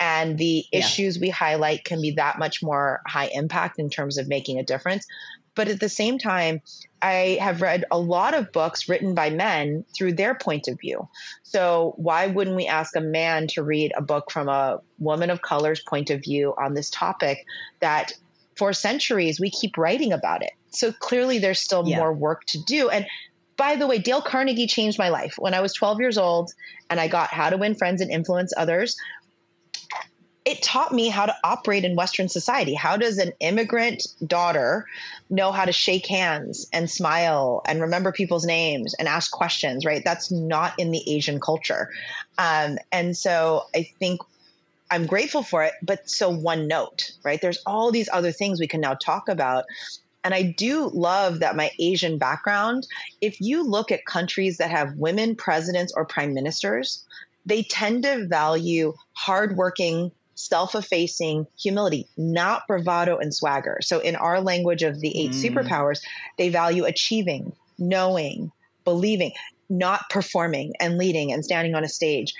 And the issues we highlight can be that much more high impact in terms of making a difference. But at the same time, I have read a lot of books written by men through their point of view. So why wouldn't we ask a man to read a book from a woman of color's point of view on this topic that for centuries we keep writing about it? So clearly there's still more work to do. And by the way, Dale Carnegie changed my life. When I was 12 years old and I got How to Win Friends and Influence Others, it taught me how to operate in Western society. How does an immigrant daughter know how to shake hands and smile and remember people's names and ask questions, right? That's not in the Asian culture. And so I think I'm grateful for it, but so one note, right? There's all these other things we can now talk about. And I do love that my Asian background, if you look at countries that have women presidents or prime ministers, they tend to value hardworking, self-effacing humility, not bravado and swagger. So in our language of the 8 superpowers, they value achieving, knowing, believing, not performing and leading and standing on a stage.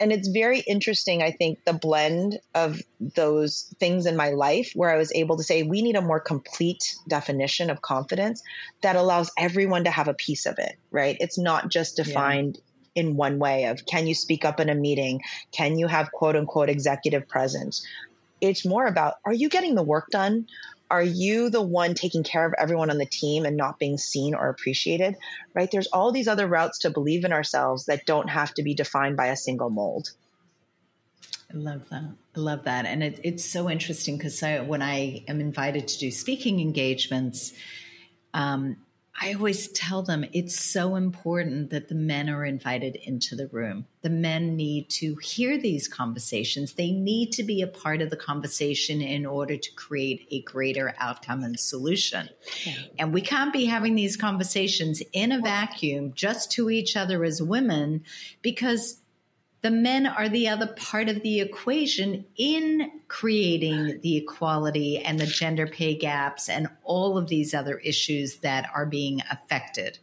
And it's very interesting, I think, the blend of those things in my life where I was able to say, we need a more complete definition of confidence that allows everyone to have a piece of it, right? It's not just defined in one way of, can you speak up in a meeting? Can you have quote unquote executive presence? It's more about, are you getting the work done? Are you the one taking care of everyone on the team and not being seen or appreciated, right? There's all these other routes to believe in ourselves that don't have to be defined by a single mold. I love that. I love that. And it's so interesting because when I am invited to do speaking engagements, I always tell them it's so important that the men are invited into the room. The men need to hear these conversations. They need to be a part of the conversation in order to create a greater outcome and solution. Yeah. And we can't be having these conversations in a vacuum just to each other as women, because the men are the other part of the equation in creating the equality and the gender pay gaps and all of these other issues that are being affected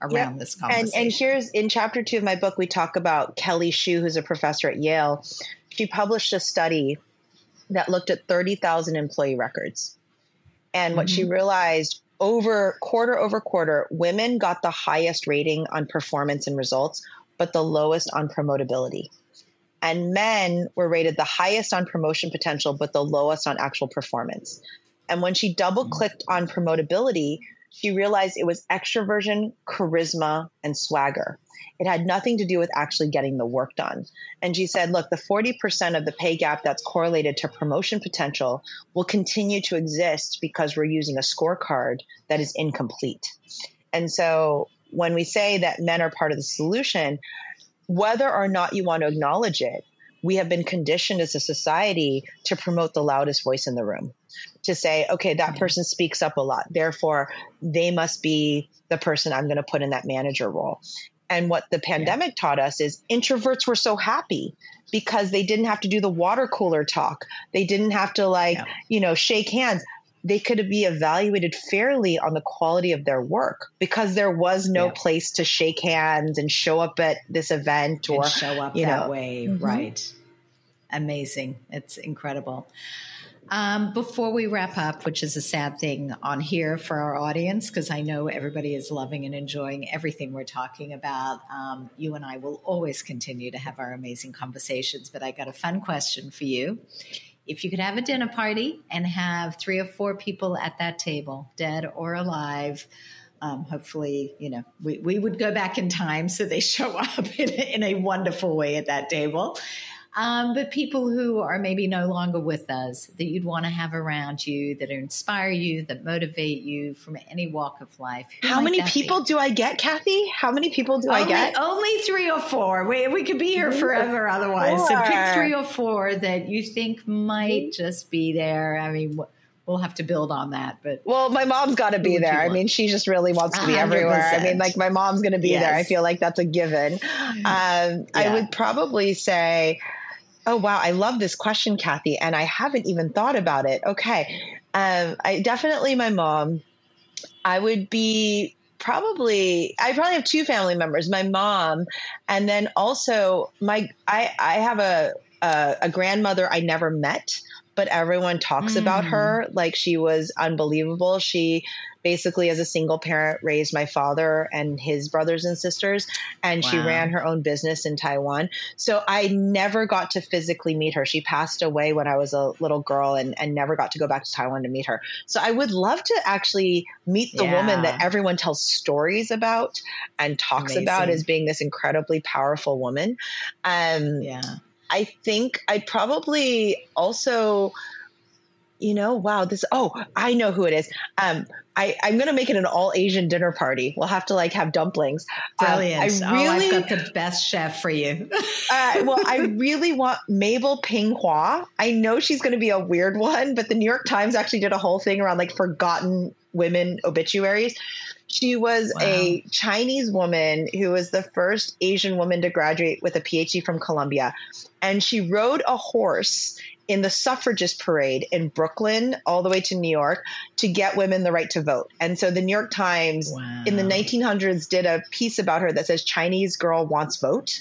around this conversation. And here's in chapter 2 of my book, we talk about Kelly Shu, who's a professor at Yale. She published a study that looked at 30,000 employee records. And what she realized over quarter, women got the highest rating on performance and results, but the lowest on promotability. And men were rated the highest on promotion potential, but the lowest on actual performance. And when she double clicked on promotability, she realized it was extroversion, charisma, and swagger. It had nothing to do with actually getting the work done. And she said, look, the 40% of the pay gap that's correlated to promotion potential will continue to exist because we're using a scorecard that is incomplete. And so when we say that men are part of the solution, whether or not you want to acknowledge it, we have been conditioned as a society to promote the loudest voice in the room, to say, okay, that person speaks up a lot. Therefore, they must be the person I'm going to put in that manager role. And what the pandemic taught us is introverts were so happy because they didn't have to do the water cooler talk. They didn't have to shake hands. They could be evaluated fairly on the quality of their work because there was no place to shake hands and show up at this event or and show up that way. Mm-hmm. Right. Amazing. It's incredible. Before we wrap up, which is a sad thing on here for our audience, because I know everybody is loving and enjoying everything we're talking about. You and I will always continue to have our amazing conversations, but I got a fun question for you. If you could have a dinner party and have 3 or 4 people at that table, dead or alive, Hopefully, you know, we would go back in time so they show up in a wonderful way at that table. But people who are maybe no longer with us, that you'd want to have around you, that inspire you, that motivate you from any walk of life. How many people do I get, Kathy? How many people do I get? Only 3 or 4. We could be here forever otherwise. So pick 3 or 4 that you think might just be there. I mean, we'll have to build on that. But well, my mom's got to be there. I mean, she just really wants to be 100%. Everywhere. I mean, like my mom's going to be there. I feel like that's a given. I would probably say... Oh, wow. I love this question, Kathy. And I haven't even thought about it. Okay. I definitely, my mom, I probably have 2 family members, my mom, and then also I have a grandmother I never met, but everyone talks about her. Like she was unbelievable. She basically as a single parent raised my father and his brothers and sisters, and she ran her own business in Taiwan. So I never got to physically meet her. She passed away when I was a little girl and never got to go back to Taiwan to meet her. So I would love to actually meet the woman that everyone tells stories about and talks about as being this incredibly powerful woman. I think I'd probably also... You know, wow, this, I know who it is. I'm going to make it an all Asian dinner party. We'll have to like have dumplings. Brilliant. I've got the best chef for you. I really want Mabel Ping Hua. I know she's going to be a weird one, but the New York Times actually did a whole thing around like forgotten women obituaries. She was a Chinese woman who was the first Asian woman to graduate with a PhD from Columbia. And she rode a horse in the suffragist parade in Brooklyn all the way to New York to get women the right to vote. And so the New York Times in the 1900s did a piece about her that says Chinese girl wants vote.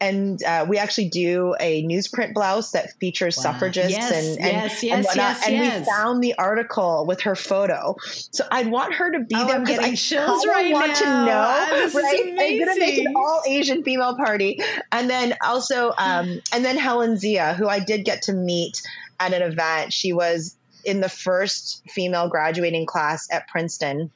And we actually do a newsprint blouse that features suffragists and whatnot. We found the article with her photo. So I'd want her to be there because I chills right want now. To know. Oh, right? I'm going to make an all Asian female party. And then also, and then Helen Zia, who I did get to meet at an event. She was in the first female graduating class at Princeton.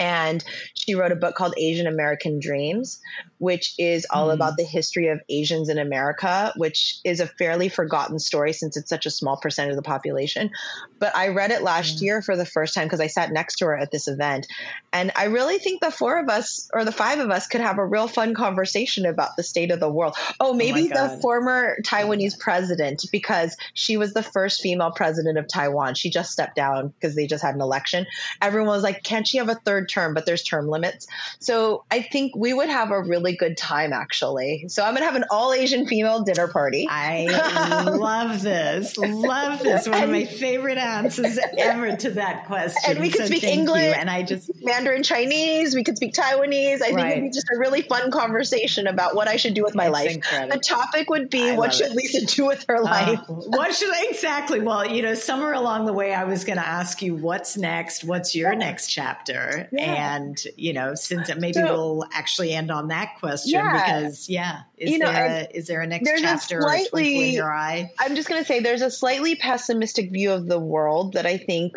And she wrote a book called Asian American Dreams, which is all about the history of Asians in America, which is a fairly forgotten story since it's such a small percentage of the population. But I read it last year for the first time because I sat next to her at this event. And I really think the 4 of us or the 5 of us could have a real fun conversation about the state of the world. Oh, maybe the former Taiwanese president, because she was the first female president of Taiwan. She just stepped down because they just had an election. Everyone was like, can't she have a third term? But there's term limits. So I think we would have a really good time, actually. So I'm going to have an all Asian female dinner party. I love this. Love this. One of my favorite answers ever to that question. And we could speak English, and I just Mandarin Chinese. We could speak Taiwanese. I think it'd be just a really fun conversation about what I should do with my life. Incredible. The topic would be what should Lisa do with her life? What should exactly? Well, you know, somewhere along the way, I was going to ask you what's next. What's your next chapter? Yeah. And, you know, since maybe we'll actually end on that question because, is there a next chapter or a twinkle in your eye? I'm just going to say there's a slightly pessimistic view of the world that I think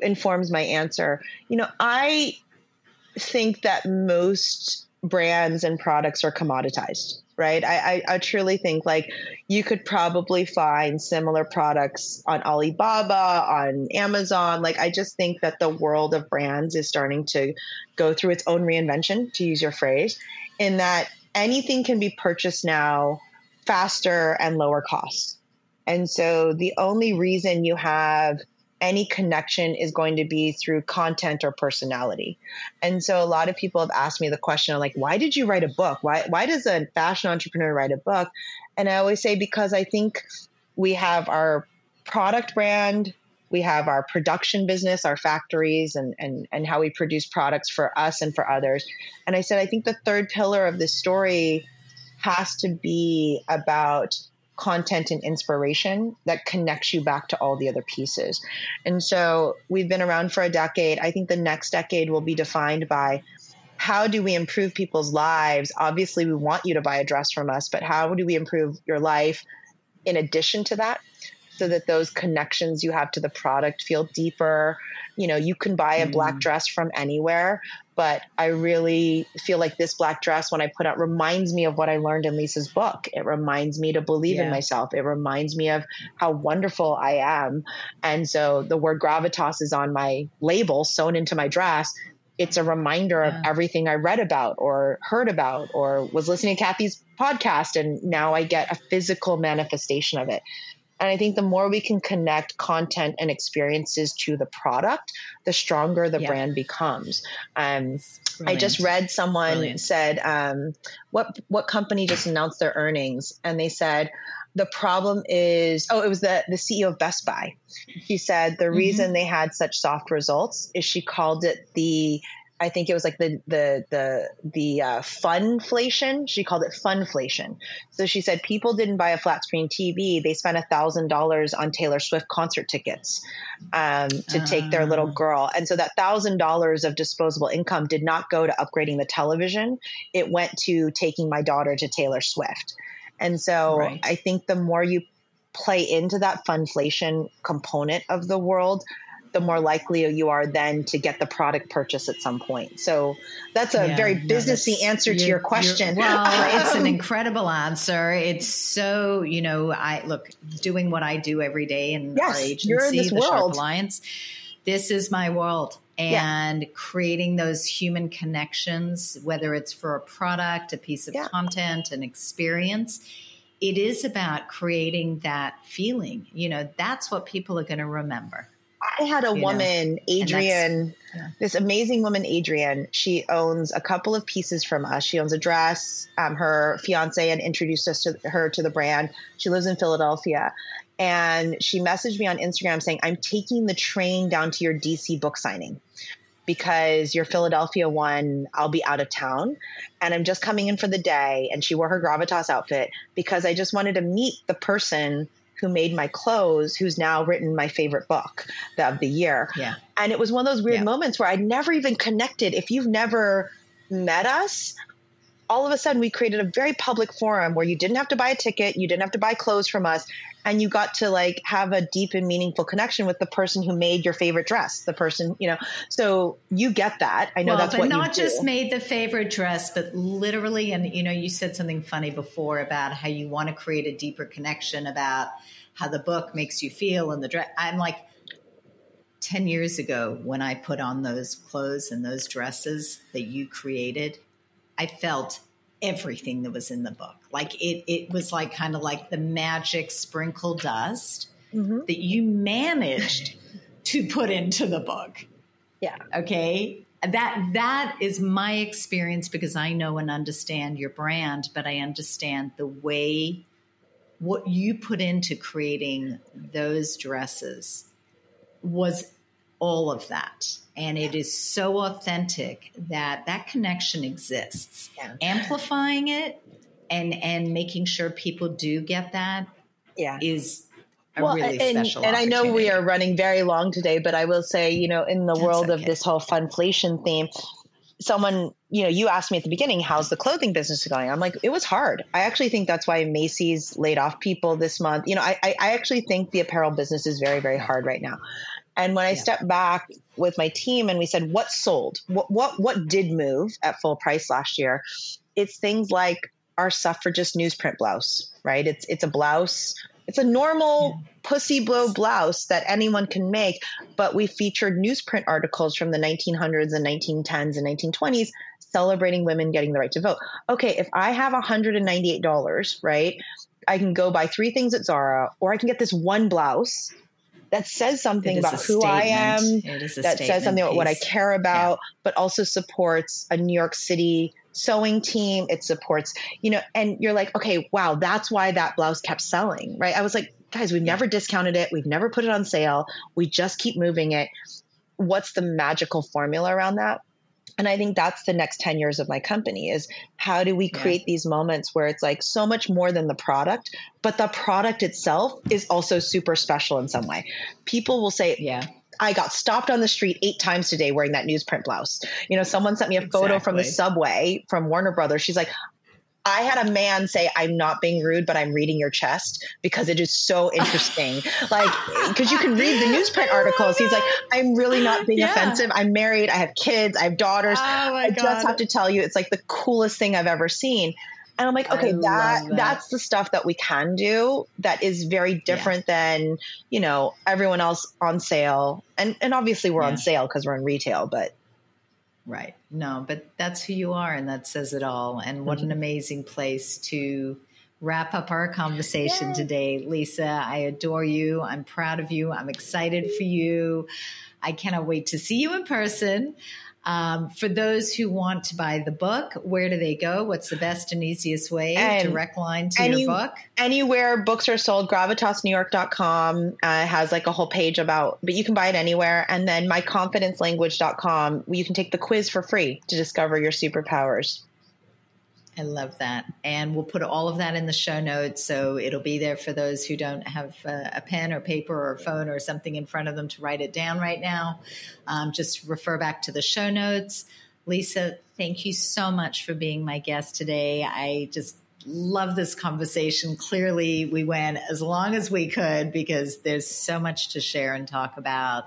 informs my answer. You know, I think that most brands and products are commoditized, right? I truly think like you could probably find similar products on Alibaba, on Amazon. Like I just think that the world of brands is starting to go through its own reinvention, to use your phrase, in that anything can be purchased now faster and lower cost. And so the only reason you have any connection is going to be through content or personality. And so a lot of people have asked me the question, like, why did you write a book? Why does a fashion entrepreneur write a book? And I always say, because I think we have our product brand, we have our production business, our factories, and how we produce products for us and for others. And I said, I think the third pillar of this story has to be about content and inspiration that connects you back to all the other pieces. And so we've been around for a decade. I think the next decade will be defined by how do we improve people's lives? Obviously, we want you to buy a dress from us, but how do we improve your life in addition to that? so that those connections you have to the product feel deeper. You know, you can buy a black dress from anywhere, but I really feel like this black dress, when I put out, reminds me of what I learned in Lisa's book. It reminds me to believe in myself. It reminds me of how wonderful I am. And so the word gravitas is on my label, sewn into my dress. It's a reminder of everything I read about or heard about or was listening to Kathy's podcast. And now I get a physical manifestation of it. And I think the more we can connect content and experiences to the product, the stronger the brand becomes. I just read someone said, what company just announced their earnings? And they said, the problem is, it was the CEO of Best Buy. He said the reason they had such soft results is she called it the, I think it was like the funflation. She called it funflation. So she said people didn't buy a flat screen TV. They spent $1,000 on Taylor Swift concert tickets to take their little girl. And so that $1,000 of disposable income did not go to upgrading the television. It went to taking my daughter to Taylor Swift. And so I think the more you play into that funflation component of the world, the more likely you are then to get the product purchase at some point. So that's a very businessy answer to your question. Well, it's an incredible answer. It's so, you know, I look, doing what I do every day in our agency, you're in this the Sharp Alliance, this is my world. And creating those human connections, whether it's for a product, a piece of content, an experience, it is about creating that feeling. You know, that's what people are going to remember. I had a woman, Adrian, this amazing woman, Adrian. She owns a couple of pieces from us. She owns a dress. Her fiance had introduced us to her to the brand. She lives in Philadelphia. And she messaged me on Instagram saying, I'm taking the train down to your DC book signing because your Philadelphia one, I'll be out of town and I'm just coming in for the day. And she wore her Gravitas outfit because I just wanted to meet the person who made my clothes, who's now written my favorite book of the year. Yeah. And it was one of those weird moments where I never even connected. If you've never met us, all of a sudden we created a very public forum where you didn't have to buy a ticket, you didn't have to buy clothes from us, and you got to like have a deep and meaningful connection with the person who made your favorite dress, the person, you know, so you get that. I know that's what you do. But not just made the favorite dress, but literally, and you know, you said something funny before about how you want to create a deeper connection about how the book makes you feel and the dress. I'm like 10 years ago when I put on those clothes and those dresses that you created, I felt everything that was in the book. Like it was like kind of like the magic sprinkle dust that you managed to put into the book. Yeah. Okay. That is my experience because I know and understand your brand, but I understand the way what you put into creating those dresses was all of that. And it is so authentic that connection exists. Yeah. Amplifying it and making sure people do get that is a really special opportunity. And I know we are running very long today, but I will say, you know, in the world of this whole funflation theme, someone, you know, you asked me at the beginning, how's the clothing business going? I'm like, it was hard. I actually think that's why Macy's laid off people this month. You know, I actually think the apparel business is very, very hard right now. And when I stepped back with my team and we said, what sold? What did move at full price last year? It's things like our suffragist newsprint blouse, right? It's a blouse. It's a normal pussy blow blouse that anyone can make, but we featured newsprint articles from the 1900s and 1910s and 1920s celebrating women getting the right to vote. Okay, if I have $198, right, I can go buy 3 things at Zara, or I can get this one blouse that says something about who I am, that says something about what I care about, but also supports a New York City sewing team. It supports, you know, and you're like, okay, wow, that's why that blouse kept selling, right? I was like, guys, we've never discounted it. We've never put it on sale. We just keep moving it. What's the magical formula around that? And I think that's the next 10 years of my company is how do we create these moments where it's like so much more than the product, but the product itself is also super special in some way. People will say, I got stopped on the street 8 times today wearing that newsprint blouse. You know, someone sent me a photo from the subway from Warner Brothers. She's like, I had a man say, I'm not being rude, but I'm reading your chest because it is so interesting. Like, because you can read the newsprint articles. He's like, I'm really not being offensive. I'm married. I have kids. I have daughters. Oh my God. I just have to tell you, it's like the coolest thing I've ever seen. And I'm like, okay, that's the stuff that we can do that is very different than, you know, everyone else on sale. And obviously we're on sale because we're in retail, but. Right. No, but that's who you are. And that says it all. And what an amazing place to wrap up our conversation today. Lisa, I adore you. I'm proud of you. I'm excited for you. I cannot wait to see you in person. For those who want to buy the book, where do they go? What's the best and easiest way? Direct line to your book? Anywhere books are sold, gravitasnewyork.com has like a whole page about, but you can buy it anywhere. And then myconfidencelanguage.com, you can take the quiz for free to discover your superpowers. I love that. And we'll put all of that in the show notes. So it'll be there for those who don't have a pen or paper or a phone or something in front of them to write it down right now. Just refer back to the show notes. Lisa, thank you so much for being my guest today. I just love this conversation. Clearly, we went as long as we could because there's so much to share and talk about.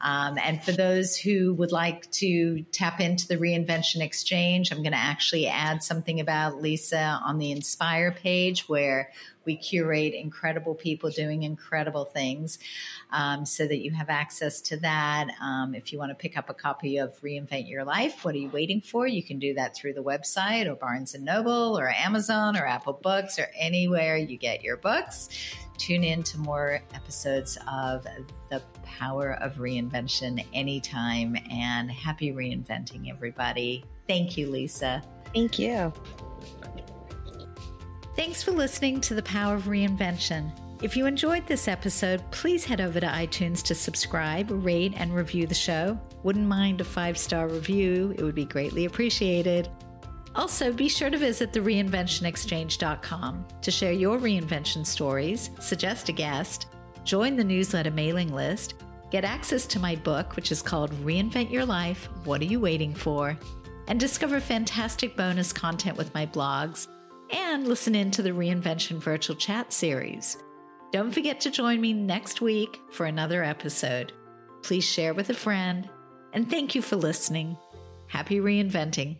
And for those who would like to tap into the Reinvention Exchange, I'm going to actually add something about Lisa on the Inspire page where we curate incredible people doing incredible things so that you have access to that. If you want to pick up a copy of Reinvent Your Life, What Are You Waiting For? You can do that through the website or Barnes and Noble or Amazon or Apple Books or anywhere you get your books. Tune in to more episodes of The Power of Reinvention anytime, and happy reinventing, everybody. Thank you, Lisa. Thank you. Thanks for listening to The Power of Reinvention. If you enjoyed this episode, please head over to iTunes to subscribe, rate, and review the show. Wouldn't mind a 5-star review. It would be greatly appreciated. Also, be sure to visit the reinventionexchange.com to share your reinvention stories, suggest a guest, join the newsletter mailing list, get access to my book, which is called Reinvent Your Life, What Are You Waiting For? And discover fantastic bonus content with my blogs, and listen in to the Reinvention Virtual Chat series. Don't forget to join me next week for another episode. Please share with a friend, and thank you for listening. Happy reinventing.